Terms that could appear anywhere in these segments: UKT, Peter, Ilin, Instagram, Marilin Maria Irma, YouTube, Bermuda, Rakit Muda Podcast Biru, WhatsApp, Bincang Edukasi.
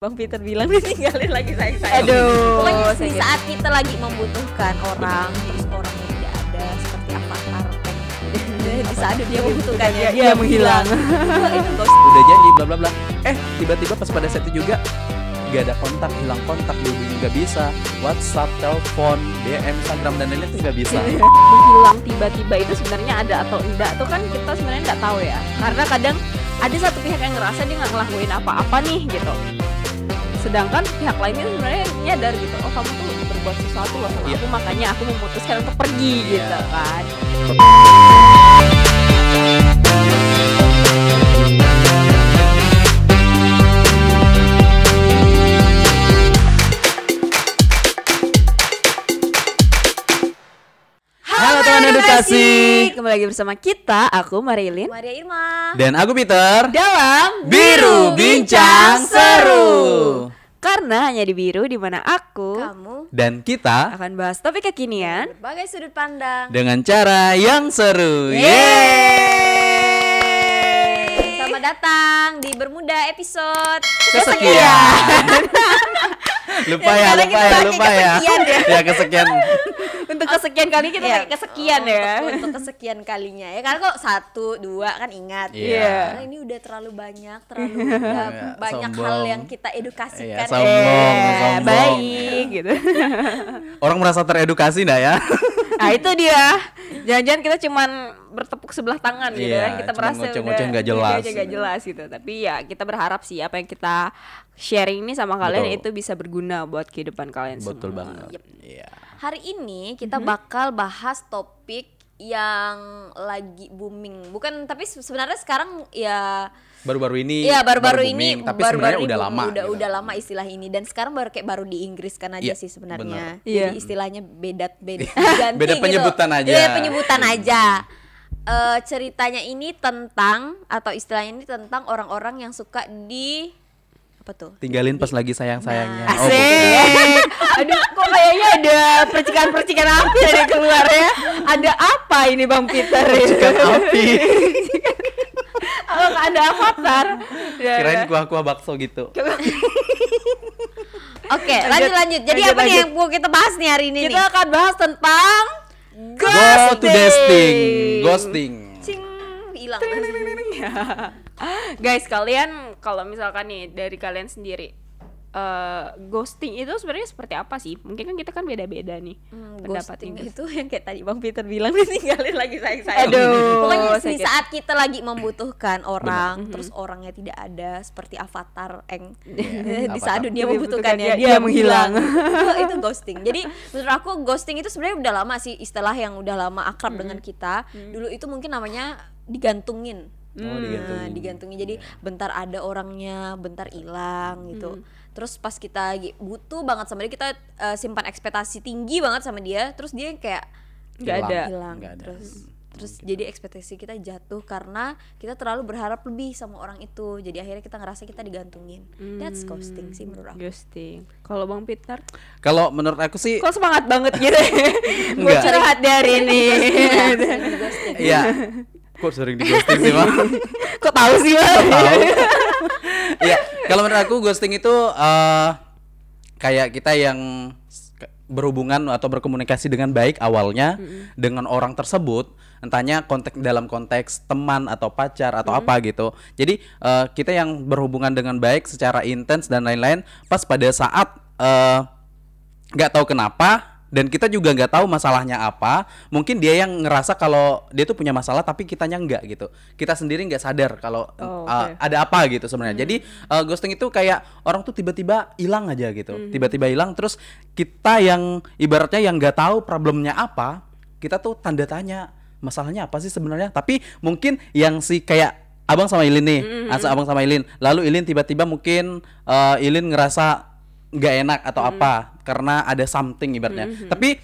Bang Peter bilang ditinggalin lagi sayang-sayang. Aduh, di saat kita lagi membutuhkan orang, terus orangnya tidak ada, seperti avatar tank. Di saat dia membutuhkannya dia menghilang. Udah janji bla bla bla. Tiba-tiba pas pada saat itu juga gak ada kontak, hilang kontak, dihubungi gak bisa. WhatsApp, telepon, DM, Instagram dan lain-lain itu gak bisa. Menghilang tiba-tiba itu sebenarnya ada atau enggak tuh kan kita sebenarnya nggak tahu ya. Karena kadang ada satu pihak yang ngerasa dia nggak ngelakuin apa-apa nih gitu. Sedangkan pihak lainnya sebenarnya nyadar gitu, oh kamu tuh berbuat sesuatu loh sama aku, makanya aku memutuskan untuk pergi gitu kan. Halo teman edukasi, kembali lagi bersama kita, aku Marilin Maria Irma dan aku Peter dalam Biru Bincang Seru. Karena hanya di Biru, di mana aku, kamu, dan kita akan bahas topik kekinian berbagai sudut pandang dengan cara yang seru. Yeay! Selamat datang di Bermuda episode kesekian. lupa ya. Ya kesekian. Untuk kesekian kali kita pakai kesekian ya. Untuk kesekian kalinya ya. Karena kok 1, 2 kan ingat. Karena ini udah terlalu banyak, banyak sombong. Hal yang kita edukasikan. Sombong. Baik gitu. Orang merasa teredukasi enggak ya? Nah itu dia. Jangan-jangan kita cuman bertepuk sebelah tangan gitu kan. Kita merasa ngoceh-ngoceh enggak jelas gitu. Tapi ya kita berharap sih apa yang kita sharing ini sama kalian itu bisa berguna buat kehidupan kalian semua. Betul banget. Iya. Hari ini kita bakal bahas topik yang lagi booming. Bukan, tapi sebenarnya sekarang ya baru-baru ini booming, tapi sebenarnya udah lama istilah ini, dan sekarang baru di Inggris kan aja sih sebenarnya. Jadi istilahnya beda ganti beda penyebutan gitu. Ceritanya ini tentang, atau istilahnya ini tentang orang-orang yang suka di apa tuh? Tinggalin pas lagi sayang-sayangnya. Nah. Asik. Aduh, kok kayaknya ada percikan-percikan api dari keluar ya. Ada apa ini Bang Peter? Percikan api. Kalau ada avatar. Kirain kuah-kuah bakso gitu. Oke, lanjut. Jadi apa nih yang mau kita bahas nih hari ini? Kita akan bahas tentang ghosting. Cing, hilang. Guys, kalian kalau misalkan nih dari kalian sendiri ghosting itu sebenarnya seperti apa sih? Mungkin kan kita kan beda-beda nih pendapatnya. Itu yang kayak tadi Bang Peter bilang, ditinggalin lagi sayang-sayang. Aduh, pokoknya di saat kita lagi membutuhkan orang, terus orangnya tidak ada, seperti avatar tank. Di saat dunia membutuhkannya dia menghilang. Itu ghosting. Jadi menurut aku ghosting itu sebenarnya udah lama sih, istilah yang udah lama akrab dengan kita. Dulu itu mungkin namanya digantungin. Digantungin. Jadi bentar ada orangnya, bentar hilang gitu. Terus pas kita butuh banget sama dia, kita simpan ekspektasi tinggi banget sama dia, terus dia kayak hilang. Terus jadi ekspektasi kita jatuh karena kita terlalu berharap lebih sama orang itu. Jadi akhirnya kita ngerasa kita digantungin. That's ghosting sih menurut aku. Ghosting. Kalau Bang Peter? Kalau menurut aku sih, kok semangat banget gitu. Mau curhat dari ini. Iya. Kok sering di-ghosting sih, Bang? Kok tahu sih, Bang? Iya, kalau menurut aku ghosting itu kayak kita yang berhubungan atau berkomunikasi dengan baik awalnya dengan orang tersebut, entahnya dalam konteks teman atau pacar atau apa gitu. Jadi kita yang berhubungan dengan baik secara intens dan lain-lain, pas pada saat nggak tahu kenapa. Dan kita juga nggak tahu masalahnya apa. Mungkin dia yang ngerasa kalau dia tuh punya masalah, tapi kitanya nggak gitu. Kita sendiri nggak sadar kalau ada apa gitu sebenarnya. Jadi ghosting itu kayak orang tuh tiba-tiba hilang aja gitu. Tiba-tiba hilang, terus kita yang ibaratnya yang nggak tahu problemnya apa, kita tuh tanda tanya masalahnya apa sih sebenarnya. Tapi mungkin yang si kayak abang sama Ilin nih, lalu Ilin tiba-tiba mungkin Ilin ngerasa nggak enak atau apa karena ada something ibaratnya, tapi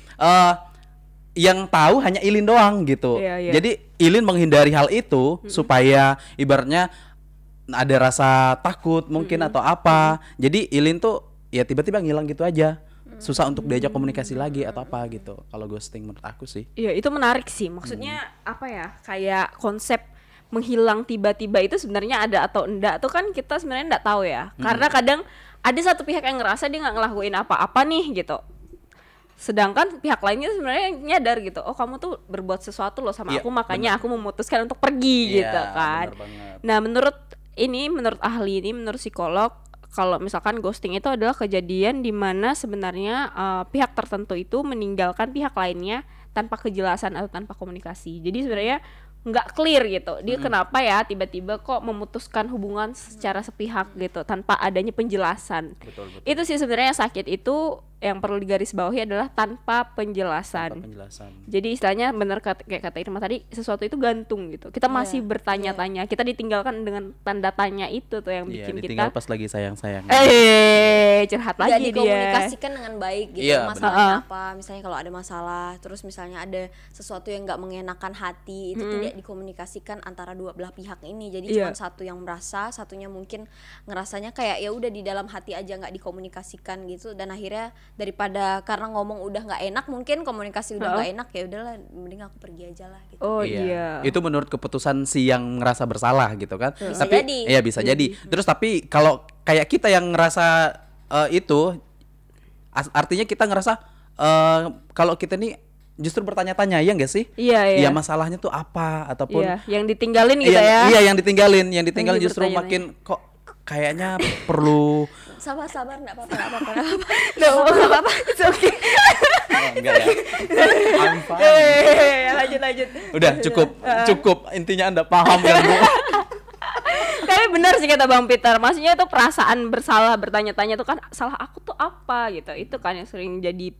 yang tahu hanya Ilin doang gitu. Jadi Ilin menghindari hal itu supaya ibaratnya ada rasa takut mungkin atau apa. Jadi Ilin tuh ya tiba-tiba ngilang gitu aja, susah untuk diajak komunikasi lagi atau apa gitu. Kalau ghosting menurut aku sih itu menarik sih, maksudnya apa ya, kayak konsep menghilang tiba-tiba itu sebenarnya ada atau enggak tuh kan kita sebenarnya enggak tahu ya. Karena kadang ada satu pihak yang ngerasa dia nggak ngelakuin apa-apa nih gitu, sedangkan pihak lainnya sebenarnya nyadar gitu, oh kamu tuh berbuat sesuatu loh sama aku, makanya bener. Aku memutuskan untuk pergi gitu kan. Nah menurut ahli ini, menurut psikolog, kalau misalkan ghosting itu adalah kejadian di mana sebenarnya pihak tertentu itu meninggalkan pihak lainnya tanpa kejelasan atau tanpa komunikasi. Jadi sebenarnya nggak clear gitu, dia kenapa ya tiba-tiba kok memutuskan hubungan secara sepihak gitu tanpa adanya penjelasan. Betul. Itu sih sebenarnya sakit itu yang perlu digarisbawahi adalah tanpa penjelasan. Jadi istilahnya benar kayak kata Irma tadi, sesuatu itu gantung gitu. Kita masih bertanya-tanya, kita ditinggalkan dengan tanda tanya itu tuh yang bikin ditinggal kita. Ditinggal pas lagi sayang-sayang. Curhat lagi dia. Jadi komunikasikan dengan baik gitu, masalahnya apa. Misalnya kalau ada masalah, terus misalnya ada sesuatu yang nggak mengenakan hati, itu tidak dikomunikasikan antara dua belah pihak ini. Jadi cuma satu yang merasa, satunya mungkin ngerasanya kayak ya udah di dalam hati aja, nggak dikomunikasikan gitu. Dan akhirnya daripada karena ngomong udah nggak enak, mungkin komunikasi udah nggak enak, ya udahlah mending aku pergi aja lah gitu. Itu menurut keputusan si yang ngerasa bersalah gitu kan. Bisa tapi jadi. Ya bisa jadi. Terus tapi kalau kayak kita yang ngerasa itu artinya kita ngerasa kalau kita nih justru bertanya-tanya, ya nggak sih? Iya. Ya masalahnya tuh apa ataupun yang ditinggalin gitu ya? Iya yang ditinggalin justru makin kok kayaknya perlu. Sabar nggak apa-apa. Oke. Enggak ya. Ampun. Lanjut. Udah cukup intinya Anda paham kan Bu? Tapi benar sih kata Bang Peter, maksudnya itu perasaan bersalah, bertanya-tanya tuh kan salah aku tuh apa gitu, itu kan yang sering jadi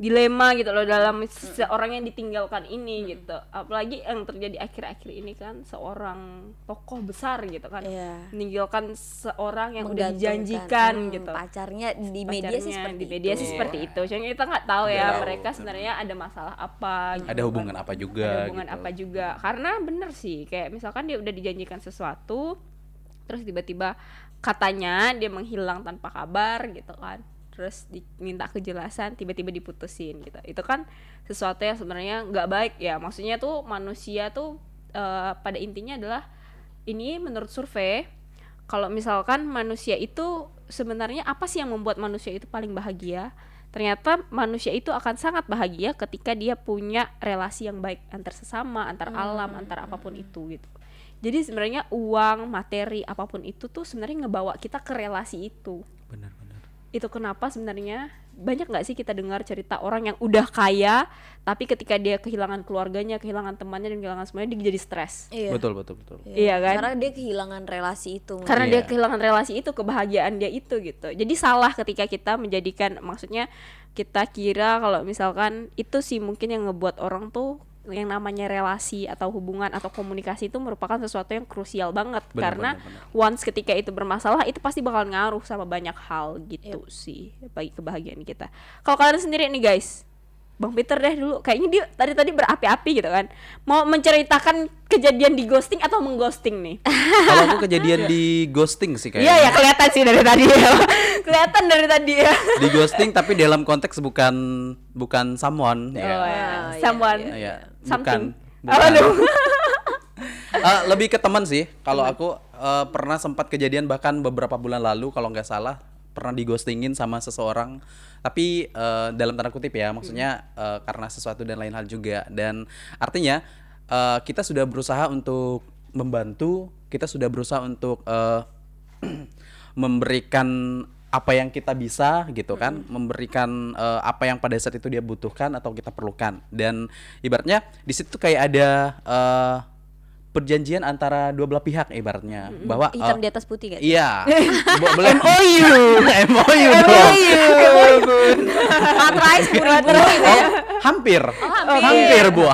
dilema gitu loh dalam seorang yang ditinggalkan ini gitu. Apalagi yang terjadi akhir-akhir ini kan, seorang tokoh besar gitu kan meninggalkan seorang yang udah dijanjikan gitu, pacarnya di media sih seperti itu. Soalnya kita nggak tahu mereka sebenarnya ada masalah apa, ada hubungan apa juga, karena bener sih kayak misalkan dia udah dijanjikan sesuatu, terus tiba-tiba katanya dia menghilang tanpa kabar gitu kan, terus diminta kejelasan, tiba-tiba diputusin gitu. Itu kan sesuatu yang sebenarnya nggak baik ya. Maksudnya tuh manusia tuh pada intinya adalah, ini menurut survei, kalau misalkan manusia itu sebenarnya apa sih yang membuat manusia itu paling bahagia? Ternyata manusia itu akan sangat bahagia ketika dia punya relasi yang baik antar sesama, antar alam, antar apapun itu gitu. Jadi sebenarnya uang, materi, apapun itu tuh sebenarnya ngebawa kita ke relasi itu. Benar. Itu kenapa sebenarnya banyak nggak sih kita dengar cerita orang yang udah kaya tapi ketika dia kehilangan keluarganya, kehilangan temannya, dan kehilangan semuanya, dia jadi stres. Betul. Iya kan? Karena dia kehilangan relasi itu. Karena dia kehilangan relasi itu, kebahagiaan dia itu gitu. Jadi salah ketika kita menjadikan, maksudnya kita kira kalau misalkan itu sih mungkin yang ngebuat orang tuh, yang namanya relasi atau hubungan atau komunikasi itu merupakan sesuatu yang krusial banget. Karena once ketika itu bermasalah, itu pasti bakal ngaruh sama banyak hal gitu sih bagi kebahagiaan kita. Kalau kalian sendiri nih guys, Bang Peter deh dulu, kayaknya dia tadi berapi-api gitu kan, mau menceritakan kejadian di ghosting atau mengghosting nih? Kalau aku kejadian di ghosting sih kayaknya. Iya kelihatan sih dari tadi ya. Di ghosting tapi dalam konteks bukan someone ya. Someone. Iya. Bukan. Lebih ke teman sih. Kalau aku pernah sempat kejadian, bahkan beberapa bulan lalu kalau nggak salah, pernah dighostingin sama seseorang, tapi dalam tanda kutip ya, maksudnya karena sesuatu dan lain hal juga. Dan artinya kita sudah berusaha untuk membantu, kita sudah berusaha untuk memberikan apa yang kita bisa gitu kan, memberikan apa yang pada saat itu dia butuhkan atau kita perlukan. Dan ibaratnya di situ kayak ada perjanjian antara dua belah pihak ibaratnya, bahwa hitam di atas putih kan? Iya. Boleh MOU. Matrais buru-buru ya.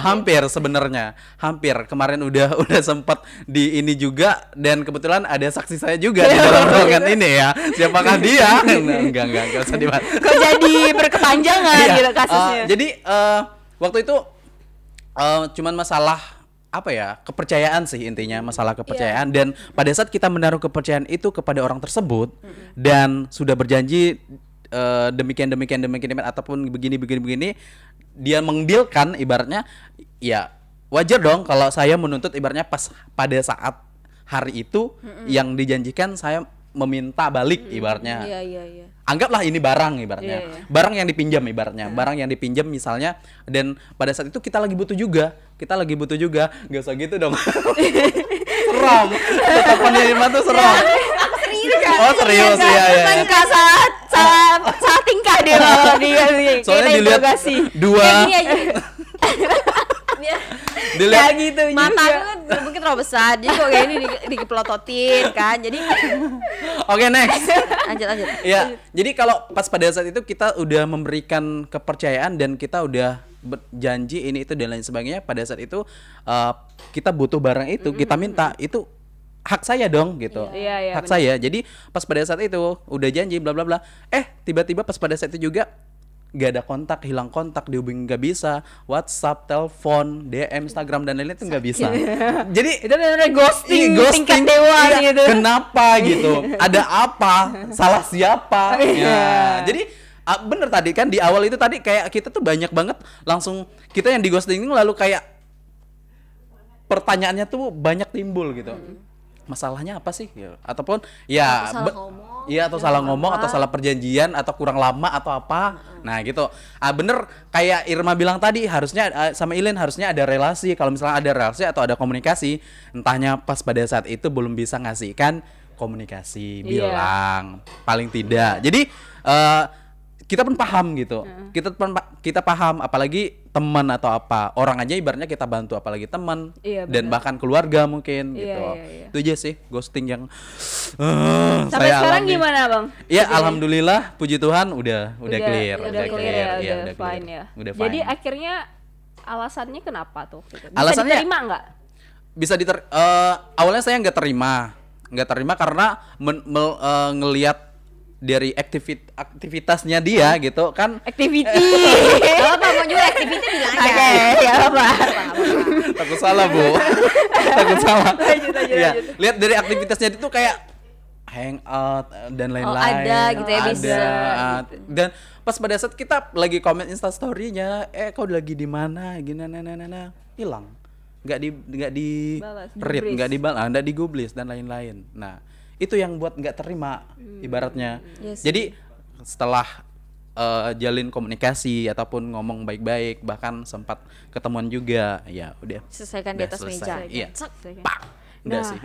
Hampir sebenarnya. Hampir kemarin udah sempat di ini juga, dan kebetulan ada saksi saya juga di dalam ruangan ini ya. Siapakah dia? Enggak usah dibahas. Kok jadi berkepanjangan gitu kasusnya. Jadi waktu itu cuman masalah kepercayaan sih intinya, masalah kepercayaan. Dan pada saat kita menaruh kepercayaan itu kepada orang tersebut dan sudah berjanji demikian ataupun begini, dia mengdealkan ibaratnya, ya wajar dong kalau saya menuntut ibaratnya pas pada saat hari itu yang dijanjikan saya meminta balik ibaratnya. Iya, iya, iya. Anggaplah ini barang ibaratnya. Iya, iya. Barang yang dipinjam ibaratnya. Barang yang dipinjam misalnya, dan pada saat itu kita lagi butuh juga. Kita lagi butuh juga. Gak usah gitu dong. Seram. Tetapannya Irma tuh seram. Oh serius ya, ya. Salah tingkah dia kalau dia soalnya dilihat dua. Dilihat gitu. Mata lu mungkin terlalu besar. Jadi kok kayak ini dikepelototin kan. Jadi oke, next. Lanjut. Iya. Jadi kalau pas pada saat itu kita udah memberikan kepercayaan dan kita udah berjanji ini itu dan lain sebagainya, pada saat itu kita butuh barang itu, kita minta itu hak saya dong gitu. Iya, hak bener. Saya. Jadi pas pada saat itu udah janji bla bla bla. Tiba-tiba pas pada saat itu juga enggak ada kontak, hilang kontak, dihubungi enggak bisa, WhatsApp, telepon, DM, Instagram dan lain-lain itu enggak bisa. Jadi itu benar-benar ghosting tingkat dewa gitu. Kenapa gitu? Ada apa? Salah siapa? Ya. Jadi bener tadi kan di awal itu tadi kayak kita tuh banyak banget langsung kita yang di ghosting lalu kayak pertanyaannya tuh banyak timbul gitu. Masalahnya apa sih? Ataupun ya atau salah ngomong atau salah perjanjian atau kurang lama atau apa. Nah, gitu. Bener kayak Irma bilang tadi, harusnya sama Ilin harusnya ada relasi. Kalau misalnya ada relasi atau ada komunikasi, entahnya pas pada saat itu belum bisa ngasih kan komunikasi, bilang paling tidak. Jadi kita pun paham gitu. Kita paham apalagi teman atau apa. Orang aja ibaratnya kita bantu apalagi teman dan bahkan keluarga mungkin gitu. Iya. Itu aja sih ghosting yang sampai sekarang alami. Gimana, Bang? Ya, alhamdulillah puji Tuhan udah clear. Udah fine. Jadi akhirnya alasannya kenapa tuh? Bisa alasannya, diterima enggak? Bisa awalnya saya enggak terima karena ngelihat dari aktivitasnya dia gitu kan. Apa mau juga aktivitas bilang aja. Ya apa. Takut salah, Bu. Takut salah. Iya. Lihat dari aktivitasnya itu kayak hangout dan lain-lain. Ada gitu ya bisa. Dan pas pada saat kita lagi komen Insta story-nya, kau lagi di mana? Gimana hilang. Enggak digublis dan lain-lain. Nah, itu yang buat nggak terima ibaratnya. Jadi setelah jalin komunikasi ataupun ngomong baik-baik, bahkan sempat ketemuan juga, ya udah selesaikan di atas meja. Iya. Udah sih.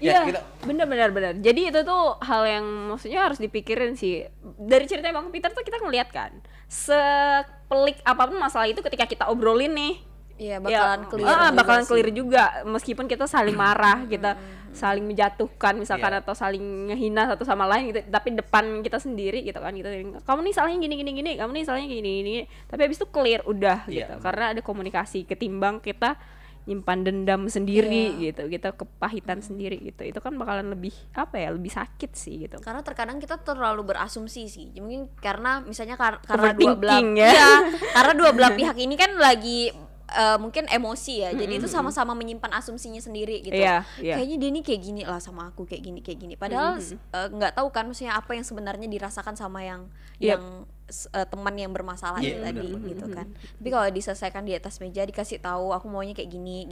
Iya. Benar. Jadi itu tuh hal yang maksudnya harus dipikirin sih. Dari cerita Bang Peter tuh kita ngelihat kan sepelik apapun masalah itu ketika kita obrolin nih. Iya, bakalan clear. Bakalan clear juga meskipun kita saling marah, kita saling menjatuhkan misalkan atau saling ngehina satu sama lain gitu, tapi depan kita sendiri gitu kan, gitu. Kamu nih salahnya gini, kamu nih salahnya gini. Tapi habis itu clear udah gitu. Karena ada komunikasi ketimbang kita nyimpan dendam sendiri gitu. Kita kepahitan sendiri gitu. Itu kan bakalan lebih lebih sakit sih gitu. Karena terkadang kita terlalu berasumsi sih. Mungkin karena misalnya karena dua belah karena dua belah pihak ini kan lagi mungkin emosi ya, jadi itu sama-sama menyimpan asumsinya sendiri gitu. Kayaknya dia nih kayak gini lah sama aku, kayak gini. Padahal nggak tahu kan maksudnya apa yang sebenarnya dirasakan sama yang teman yang bermasalah tadi gitu kan. Tapi kalau diselesaikan di atas meja, dikasih tahu aku maunya kayak gini.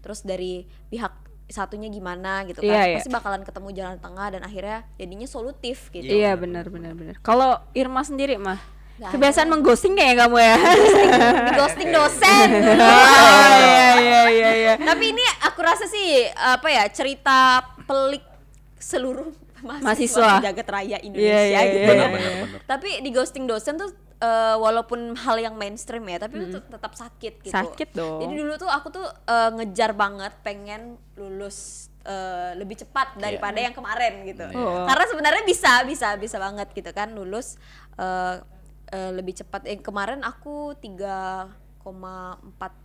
Terus dari pihak satunya gimana gitu kan, pasti bakalan ketemu jalan tengah dan akhirnya jadinya solutif gitu. Iya benar. Kalau Irma sendiri mah kebiasaan mengghosting kayak kamu ya. Di-ghosting dosen. Iya. Tapi ini aku rasa sih cerita pelik seluruh mahasiswa jagat raya Indonesia gitu. Benar. Tapi di-ghosting dosen tuh walaupun hal yang mainstream ya, tapi itu tetap sakit gitu. Sakit dong. Jadi dulu tuh aku tuh ngejar banget pengen lulus lebih cepat daripada yang kemarin gitu. Karena sebenarnya bisa banget gitu kan lulus lebih cepat. Kemarin aku 3,4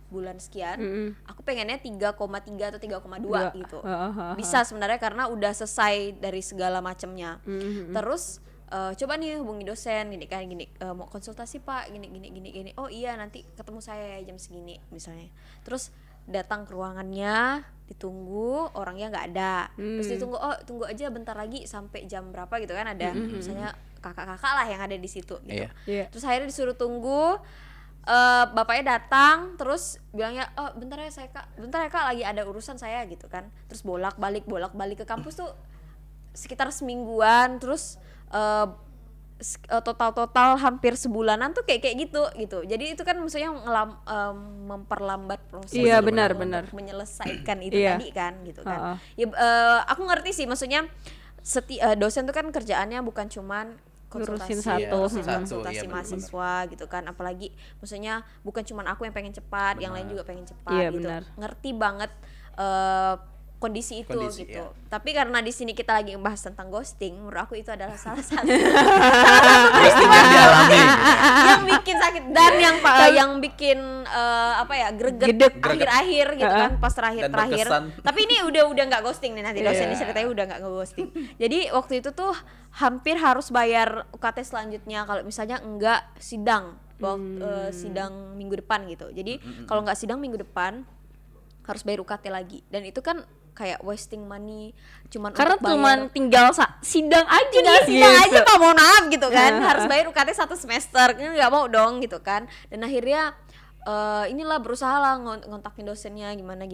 bulan sekian. Aku pengennya 3,3 atau 3,2 gitu. Bisa sebenarnya karena udah selesai dari segala macamnya. Terus coba nih hubungi dosen gini, mau konsultasi Pak gini. Oh iya nanti ketemu saya jam segini misalnya. Terus datang ke ruangannya, ditunggu, orangnya nggak ada. Terus ditunggu, tunggu aja bentar lagi sampai jam berapa gitu kan, ada misalnya kakak-kakak lah yang ada di situ gitu. Terus akhirnya disuruh tunggu, bapaknya datang terus bilangnya bentar ya saya Kak, lagi ada urusan saya gitu kan. Terus bolak-balik ke kampus tuh sekitar semingguan, terus total hampir sebulanan tuh kayak gitu. Jadi itu kan maksudnya memperlambat proses. Iya, benar. Menyelesaikan itu iya. Tadi kan gitu kan. Ya, aku ngerti sih, maksudnya dosen tuh kan kerjaannya bukan cuman konsultasi, konsultasi mahasiswa gitu kan. Apalagi maksudnya bukan cuman aku yang pengen cepat, yang lain juga pengen cepat gitu. Benar. Ngerti banget kondisi itu gitu. Ya. Tapi karena di sini kita lagi membahas tentang ghosting, menurut aku itu adalah salah satu peristiwa yang bikin sakit dan yang bikin apa ya, greget akhir-akhir gitu kan, pas terakhir. Tapi ini udah enggak ghosting nih, nanti dosen ini ceritanya udah enggak ghosting. Jadi waktu itu tuh hampir harus bayar UKT selanjutnya kalau misalnya enggak sidang sidang minggu depan gitu. Jadi kalau enggak sidang minggu depan harus bayar UKT lagi, dan itu kan kayak wasting money cuman tinggal sidang aja, gitu. Pak, mohon maaf gitu kan, harus bayar UKT 1 semester, nggak mau dong gitu kan. Dan akhirnya inilah berusaha lah ngontakin dosennya gimana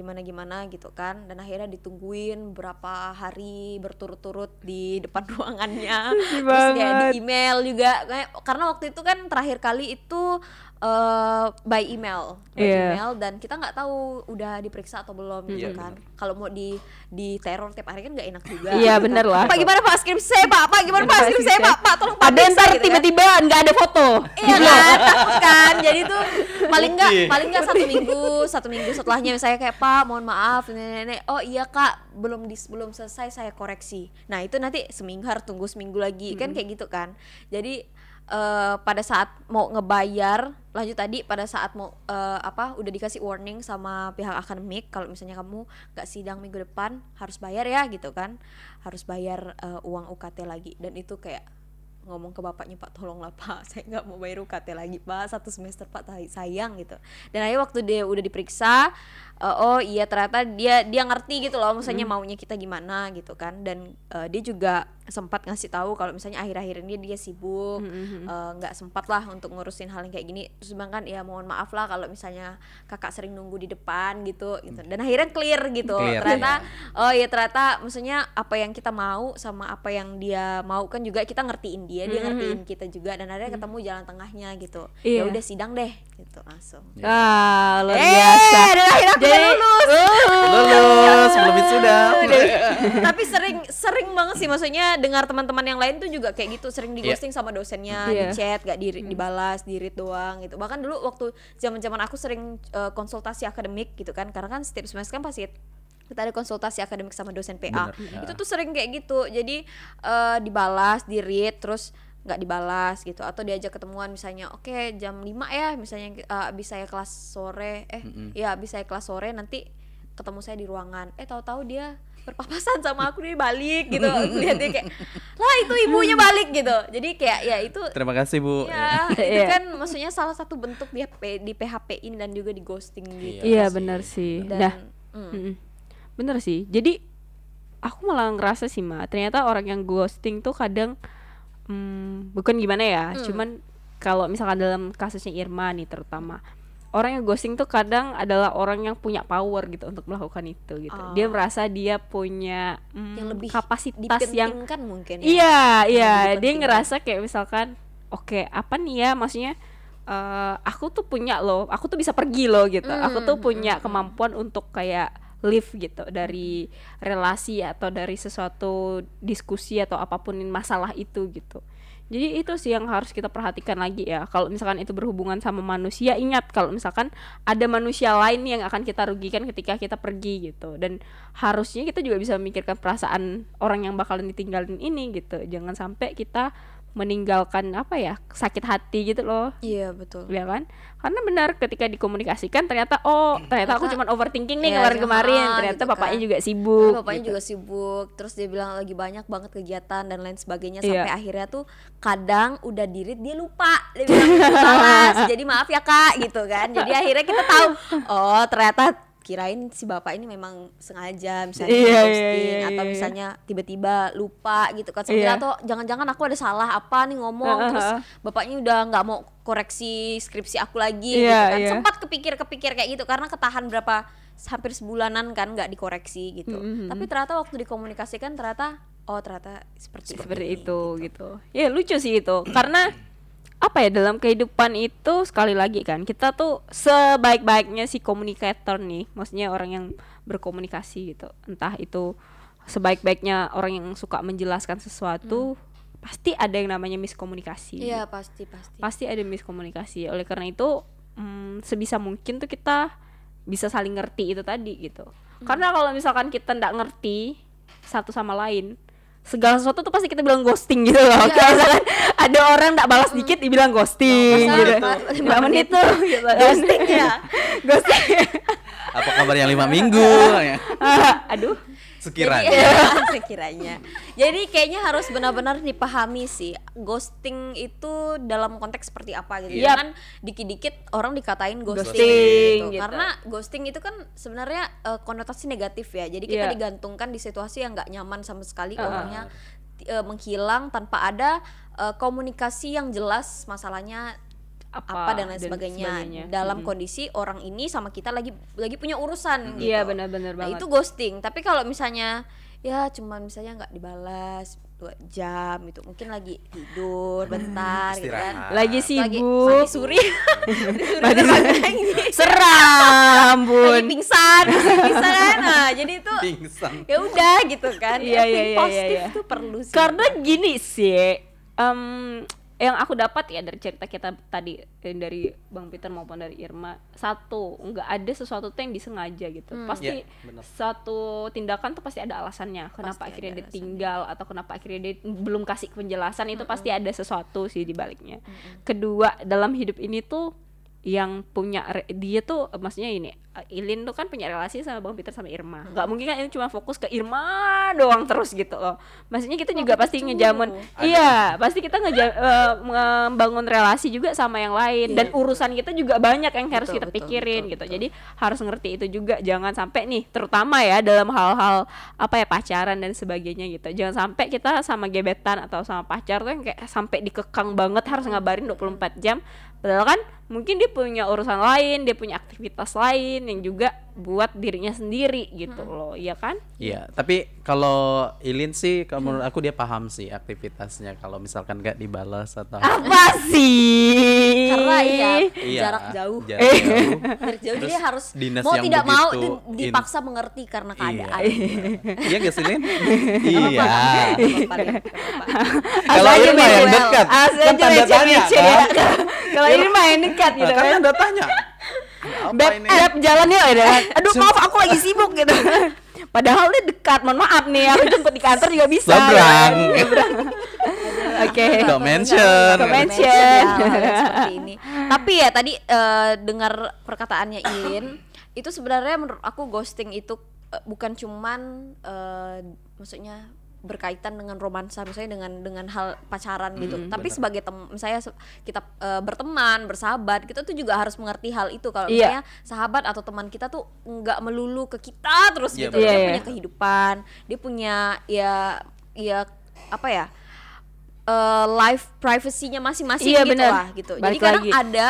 gitu kan, dan akhirnya ditungguin berapa hari berturut-turut di depan ruangannya. Terus kayak di email juga, karena waktu itu kan terakhir kali itu by email, dan kita nggak tahu udah diperiksa atau belum gitu kan. Kalau mau di teror tiap hari kan nggak enak juga. Iya gitu, bener lah. Pak, gimana Pak skrip saya Pak? Gimana Pak skrip saya Pak? Pak tolong Pak periksa gitu. Tiba-tiba nggak ada foto. Iya kan, takut kan. Jadi tuh paling nggak 1 minggu setelahnya misalnya kayak, Pak mohon maaf nenek, oh iya Kak belum selesai saya koreksi. Nah itu nanti tunggu seminggu lagi kan, kayak gitu kan. Jadi pada saat mau ngebayar pada saat mau udah dikasih warning sama pihak akademik kalau misalnya kamu nggak sidang minggu depan harus bayar ya gitu kan, harus bayar uang UKT lagi. Dan itu kayak ngomong ke bapaknya, Pak tolonglah Pak, saya nggak mau bayar UKT lagi Pak, 1 semester Pak, sayang gitu. Dan akhirnya waktu dia udah diperiksa, oh iya ternyata dia ngerti gitu loh, misalnya maunya kita gimana gitu kan. Dan dia juga sempat ngasih tahu kalau misalnya akhir-akhir ini dia sibuk, nggak sempat lah untuk ngurusin hal yang kayak gini. Terus bang kan, ya mohon maaf lah kalau misalnya kakak sering nunggu di depan gitu. Dan akhirnya clear gitu, ternyata ternyata maksudnya apa yang kita mau sama apa yang dia mau kan juga kita ngertiin dia ngertiin kita juga. Dan akhirnya ketemu jalan tengahnya gitu. Ya udah sidang deh gitu langsung. Luar biasa. Dan akhirnya aku lulus sebelum sudah. Tapi sering banget sih, maksudnya dengar teman-teman yang lain tuh juga kayak gitu, sering di ghosting sama dosennya, di chat gak dibalas, di read doang gitu. Bahkan dulu waktu zaman-zaman aku sering konsultasi akademik gitu kan, karena kan setiap semester kan pasti kita ada konsultasi akademik sama dosen PA. Itu tuh sering kayak gitu. Jadi dibalas, di-read, terus nggak dibalas gitu, atau diajak ketemuan misalnya, oke, jam 5 ya misalnya, abis saya kelas sore nanti ketemu saya di ruangan. Tahu-tahu dia berpapasan sama aku, dia balik gitu. Lihat dia kayak, lah itu ibunya balik gitu. Jadi kayak ya itu, terima kasih Bu. Ya, itu kan maksudnya salah satu bentuk dia di PHP-in dan juga di ghosting gitu. Iya benar sih. Benar sih. Jadi aku malah ngerasa sih Ma, ternyata orang yang ghosting tuh kadang bukan gimana ya, cuman kalau misalkan dalam kasusnya Irma nih terutama, orang yang ghosting tuh kadang adalah orang yang punya power gitu untuk melakukan itu gitu. Dia merasa dia punya yang lebih kapasitas yang mungkin. Iya, dia ngerasa kayak misalkan, oke, apa nih ya, maksudnya aku tuh punya loh, aku tuh bisa pergi loh gitu. Aku tuh punya kemampuan untuk kayak live gitu dari relasi atau dari sesuatu diskusi atau apapun masalah itu gitu. Jadi itu sih yang harus kita perhatikan lagi ya. Kalau misalkan itu berhubungan sama manusia, ingat kalau misalkan ada manusia lain yang akan kita rugikan ketika kita pergi gitu. Dan harusnya kita juga bisa memikirkan perasaan orang yang bakalan ditinggalin ini gitu. Jangan sampai kita meninggalkan sakit hati gitu loh. Iya betul. Iya kan? Karena benar ketika dikomunikasikan ternyata aku cuma overthinking nih kemarin. Ternyata gitu, bapaknya juga sibuk. Bapaknya juga sibuk. Terus dia bilang lagi banyak banget kegiatan dan lain sebagainya, sampai akhirnya tuh kadang udah dirit dia lupa. Dia bilang malas. Jadi maaf ya Kak gitu kan. Jadi akhirnya kita tahu, oh ternyata kirain si bapak ini memang sengaja misalnya ghosting atau misalnya tiba-tiba lupa gitu kan, sebenarnya atau jangan-jangan aku ada salah apa nih ngomong, terus bapaknya udah nggak mau koreksi skripsi aku lagi gitu kan. Sempat kepikir kayak gitu karena ketahan hampir sebulanan kan nggak dikoreksi gitu. Tapi ternyata waktu dikomunikasikan ternyata oh ternyata seperti itu gitu. Ya lucu sih itu karena apa ya, dalam kehidupan itu sekali lagi kan kita tuh sebaik-baiknya si komunikator nih, maksudnya orang yang berkomunikasi gitu, entah itu sebaik-baiknya orang yang suka menjelaskan sesuatu pasti ada yang namanya miskomunikasi. Iya pasti ada miskomunikasi. Oleh karena itu sebisa mungkin tuh kita bisa saling ngerti itu tadi gitu. Karena kalau misalkan kita nggak ngerti satu sama lain, segala sesuatu tuh pasti kita bilang ghosting gitu loh. Kalau misalkan ada orang nggak balas dikit dibilang ghosting gitu. 5 menit tuh gitu. Ghosting ya. Ghosting. Apa kabar yang 5 minggu? Aduh. Sekiranya. Sekiranya. Jadi kayaknya harus benar-benar dipahami sih ghosting itu dalam konteks seperti apa gitu. Jangan dikit-dikit orang dikatain ghosting gitu. Gitu. Karena ghosting itu kan sebenarnya konotasi negatif ya. Jadi kita digantungkan di situasi yang enggak nyaman sama sekali, orangnya menghilang tanpa ada komunikasi yang jelas masalahnya apa dan lain sebagainya. Dalam kondisi orang ini sama kita lagi punya urusan gitu. Iya benar-benar banget. Nah, itu ghosting. Tapi kalau misalnya ya cuman misalnya enggak dibalas 2 jam itu mungkin lagi tidur bentar gitu kan. Lagi sibuk. Lagi suri. Seram, Bun. Lagi pingsan kan. Nah, jadi itu ya udah gitu kan. Iya, positif tuh perlu sih. Karena gini sih, yang aku dapat ya dari cerita kita tadi, dari Bang Peter maupun dari Irma, satu, nggak ada sesuatu tuh yang disengaja gitu. Pasti satu tindakan tuh pasti ada alasannya. Kenapa pasti akhirnya ditinggal atau kenapa akhirnya dia belum kasih penjelasan, itu pasti ada sesuatu sih di baliknya. Kedua, dalam hidup ini tuh yang punya dia tuh, maksudnya ini Ilin tuh kan punya relasi sama Bang Peter sama Irma. Gak mungkin kan ini cuma fokus ke Irma doang terus gitu loh. Maksudnya kita juga pasti ngejaman. Iya, pasti kita membangun relasi juga sama yang lain. Dan urusan kita juga banyak yang harus kita pikirin gitu. Jadi harus ngerti itu juga. Jangan sampai nih, terutama ya dalam hal-hal apa ya, pacaran dan sebagainya gitu. Jangan sampai kita sama gebetan atau sama pacar tuh yang kayak sampai dikekang banget, harus ngabarin 24 jam. Padahal kan mungkin dia punya urusan lain, dia punya aktivitas lain yang juga buat dirinya sendiri gitu loh, ya kan? Iya, tapi kalau Ilin sih, menurut aku dia paham sih aktivitasnya kalau misalkan gak dibalas atau apa sih? Karena iya jarak jauh. Jauh dia harus mau tidak mau dipaksa mengerti karena keadaan. Iya gak sih Ilin? Iya. Kalau Irma yang dekat, kan tanda tanya kan? Kalau ini main dekat gitu kan udah tanya. Beb jalan yuk ya. Aduh maaf aku lagi sibuk gitu. Padahal dia dekat. Mohon maaf nih aku jemput di kantor juga bisa. Seberang. Oke. Comment mention. Seperti ini. Tapi ya tadi dengar perkataannya Ilin, itu sebenarnya menurut aku ghosting itu bukan cuman maksudnya berkaitan dengan romansa, misalnya dengan hal pacaran gitu. Tapi bener. Sebagai misalnya kita berteman, bersahabat, kita tuh juga harus mengerti hal itu. Kalau misalnya sahabat atau teman kita tuh nggak melulu ke kita terus gitu. Dia punya kehidupan, dia punya life privasinya masing-masing gitu lah gitu. Balik jadi kadang lagi. Ada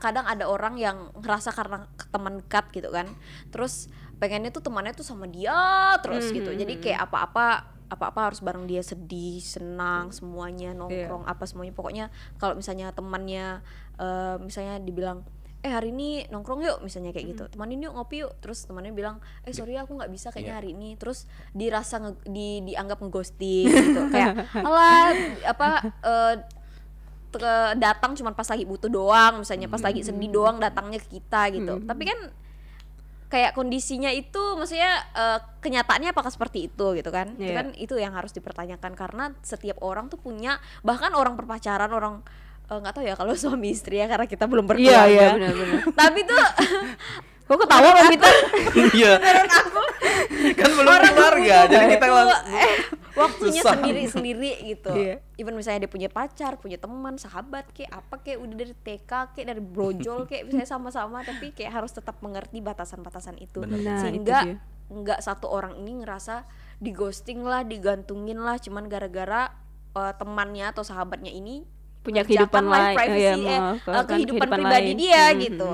kadang ada orang yang ngerasa karena teman dekat gitu kan. Terus pengennya tuh temannya tuh sama dia terus gitu. Jadi kayak apa-apa harus bareng dia, sedih, senang, semuanya nongkrong apa semuanya. Pokoknya kalau misalnya temannya misalnya dibilang hari ini nongkrong yuk misalnya kayak gitu, temanin yuk ngopi yuk, terus temannya bilang sorry aku nggak bisa kayaknya hari ini, terus dirasa dianggap ngeghosting gitu. Kayak alah datang cuma pas lagi butuh doang, misalnya pas lagi sedih doang datangnya ke kita gitu. Tapi kan kayak kondisinya itu, maksudnya kenyataannya apakah seperti itu gitu kan? Itu kan itu yang harus dipertanyakan, karena setiap orang tuh punya, bahkan orang berpacaran, orang nggak tahu ya kalau suami istri ya, karena kita belum berkeluarga. Iya benar-benar. Tapi tuh kok ketawa kan kita? Iya. Menurut aku kan belum berkeluarga, jadi kita waktunya sendiri-sendiri gitu. Even misalnya dia punya pacar, punya teman, sahabat kayak apa, kayak udah dari TK kayak dari brojol kayak misalnya sama-sama, tapi kayak harus tetap mengerti batasan-batasan itu. Bener. Sehingga nggak satu orang ini ngerasa di ghosting lah, digantungin lah, cuman gara-gara temannya atau sahabatnya ini punya kehidupan lain, kehidupan pribadi lain. Dia gitu.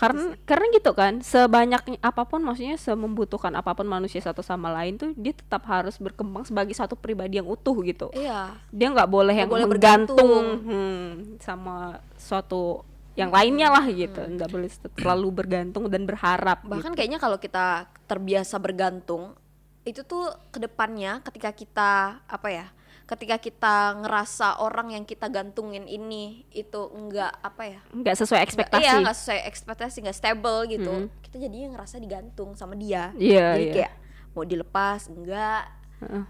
Karena gitu kan, sebanyak apapun, maksudnya semembutuhkan apapun manusia satu sama lain tuh, dia tetap harus berkembang sebagai satu pribadi yang utuh gitu. Iya. Dia nggak boleh yang bergantung sama suatu yang lainnya lah gitu. Nggak boleh terlalu bergantung dan berharap. Bahkan gitu. Kayaknya kalau kita terbiasa bergantung, itu tuh kedepannya ketika kita ketika kita ngerasa orang yang kita gantungin ini itu enggak sesuai ekspektasi. Iya, enggak sesuai ekspektasi, enggak stable gitu. Kita jadinya ngerasa digantung sama dia. Yeah, jadi kayak mau dilepas enggak,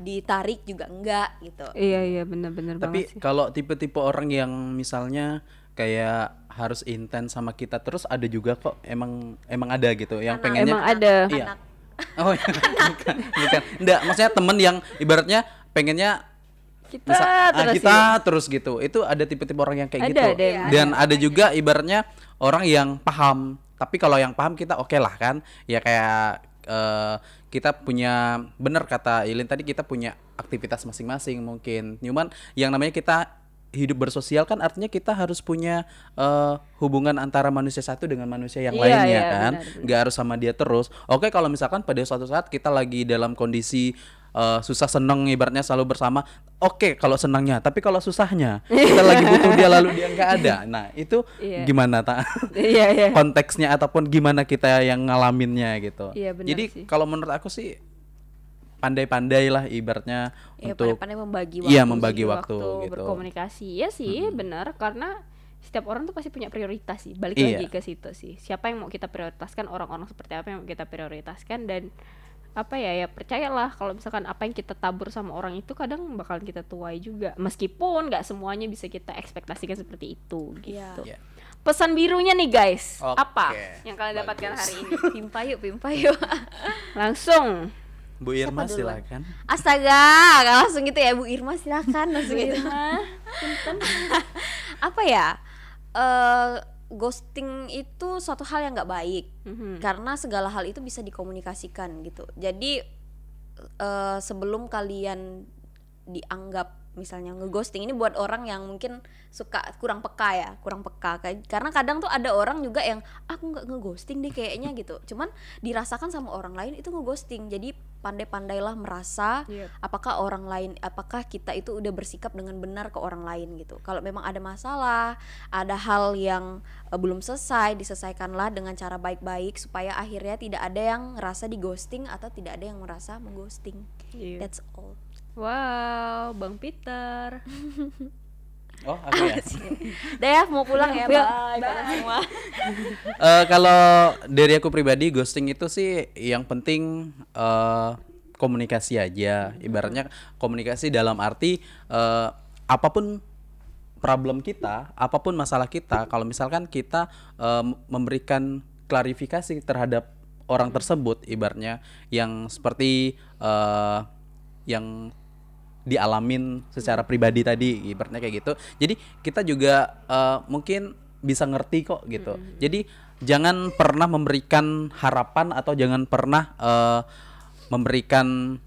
ditarik juga enggak gitu. Iya, iya, benar-benar banget. Tapi kalau tipe-tipe orang yang misalnya kayak harus intens sama kita terus ada juga kok, emang ada gitu yang pengennya. Emang ada. Iya. Anak. Oh, bukan. Enggak, maksudnya temen yang ibaratnya pengennya kita terus gitu. Itu ada tipe-tipe orang yang kayak gitu. Dan ada juga ibaratnya orang yang paham. Tapi kalau yang paham kita oke lah kan. Ya kayak kita punya, bener kata Ilin tadi, kita punya aktivitas masing-masing mungkin. Cuman yang namanya kita hidup bersosial kan artinya kita harus punya hubungan antara manusia satu dengan manusia yang lainnya kan. Benar. Gak harus sama dia terus. Oke, kalau misalkan pada suatu saat kita lagi dalam kondisi susah seneng, ibaratnya selalu bersama. Oke, kalau senangnya, tapi kalau susahnya kita lagi butuh dia lalu dia nggak ada. Nah itu gimana konteksnya ataupun gimana kita yang ngalaminnya gitu. Jadi kalau menurut aku sih pandai-pandailah ibaratnya untuk pandai membagi waktu, membagi waktu gitu. Berkomunikasi ya sih benar, karena setiap orang tuh pasti punya prioritas sih. Balik lagi ke situ sih. Siapa yang mau kita prioritaskan, orang-orang seperti apa yang mau kita prioritaskan, dan percayalah kalau misalkan apa yang kita tabur sama orang itu kadang bakalan kita tuai juga, meskipun nggak semuanya bisa kita ekspektasikan seperti itu gitu. Pesan birunya nih guys, apa yang kalian dapatkan hari ini? Pimpa yuk langsung Bu Irma silakan. Astaga, gak langsung gitu ya, Bu Irma silakan langsung Bu Irma. Ghosting itu suatu hal yang gak baik, karena segala hal itu bisa dikomunikasikan gitu. Jadi sebelum kalian dianggap misalnya ngeghosting, ini buat orang yang mungkin suka kurang peka, karena kadang tuh ada orang juga yang aku gak ngeghosting deh kayaknya gitu, cuman dirasakan sama orang lain itu ngeghosting. Jadi pandai-pandailah merasa apakah orang lain, apakah kita itu udah bersikap dengan benar ke orang lain gitu. Kalau memang ada masalah, ada hal yang belum selesai, diselesaikanlah dengan cara baik-baik supaya akhirnya tidak ada yang ngerasa dighosting atau tidak ada yang merasa mengghosting. That's all. Wow, Bang Peter. Oh, aku ya. Udah mau pulang ya, bye. Bye. Semua. Kalau dari aku pribadi, ghosting itu sih yang penting komunikasi aja. Ibaratnya komunikasi dalam arti apapun problem kita, apapun masalah kita, kalau misalkan kita memberikan klarifikasi terhadap orang tersebut, ibaratnya yang seperti yang dialamin secara pribadi tadi, ibaratnya kayak gitu. Jadi kita juga mungkin bisa ngerti kok gitu. Jadi jangan pernah memberikan harapan atau jangan pernah memberikan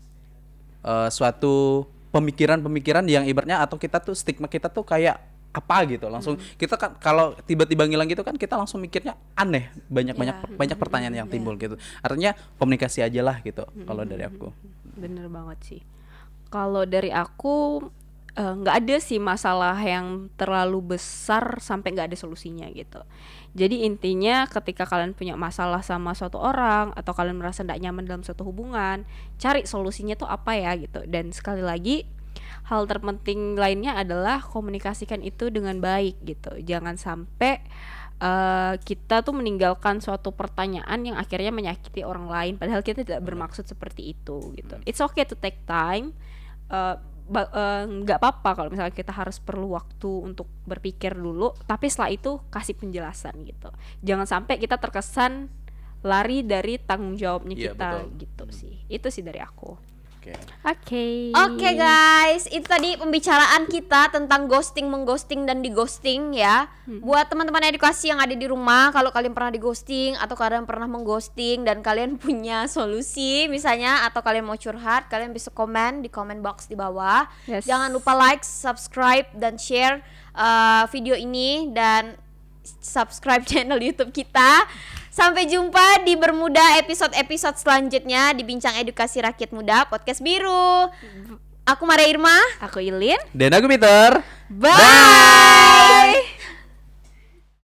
suatu pemikiran-pemikiran yang ibaratnya atau kita tuh stigma kita tuh kayak apa gitu langsung. Kita kan kalau tiba-tiba ngilang gitu kan kita langsung mikirnya aneh, banyak pertanyaan yang timbul gitu. Artinya komunikasi aja lah gitu kalau dari aku. Bener banget sih. Kalau dari aku nggak ada sih masalah yang terlalu besar sampai nggak ada solusinya gitu. Jadi intinya ketika kalian punya masalah sama suatu orang atau kalian merasa nggak nyaman dalam suatu hubungan, cari solusinya tuh apa ya gitu. Dan sekali lagi hal terpenting lainnya adalah komunikasikan itu dengan baik gitu. Jangan sampai kita tuh meninggalkan suatu pertanyaan yang akhirnya menyakiti orang lain, padahal kita tidak bermaksud seperti itu gitu. It's okay to take time. Gak apa-apa kalau misalnya kita harus perlu waktu untuk berpikir dulu, tapi setelah itu kasih penjelasan gitu. Jangan sampai kita terkesan lari dari tanggung jawabnya kita gitu sih. Itu sih dari aku. Oke, guys, itu tadi pembicaraan kita tentang ghosting, mengghosting, dan dighosting ya. Buat teman-teman edukasi yang ada di rumah, kalau kalian pernah dighosting atau kalian pernah mengghosting dan kalian punya solusi misalnya, atau kalian mau curhat, kalian bisa komen di comment box di bawah. Jangan lupa like, subscribe, dan share video ini. Dan subscribe channel YouTube kita. Sampai jumpa di Bermuda episode-episode selanjutnya di Bincang Edukasi Rakit Muda Podcast Biru. Aku Maria Irma, aku Ilin, dan aku Peter. Bye.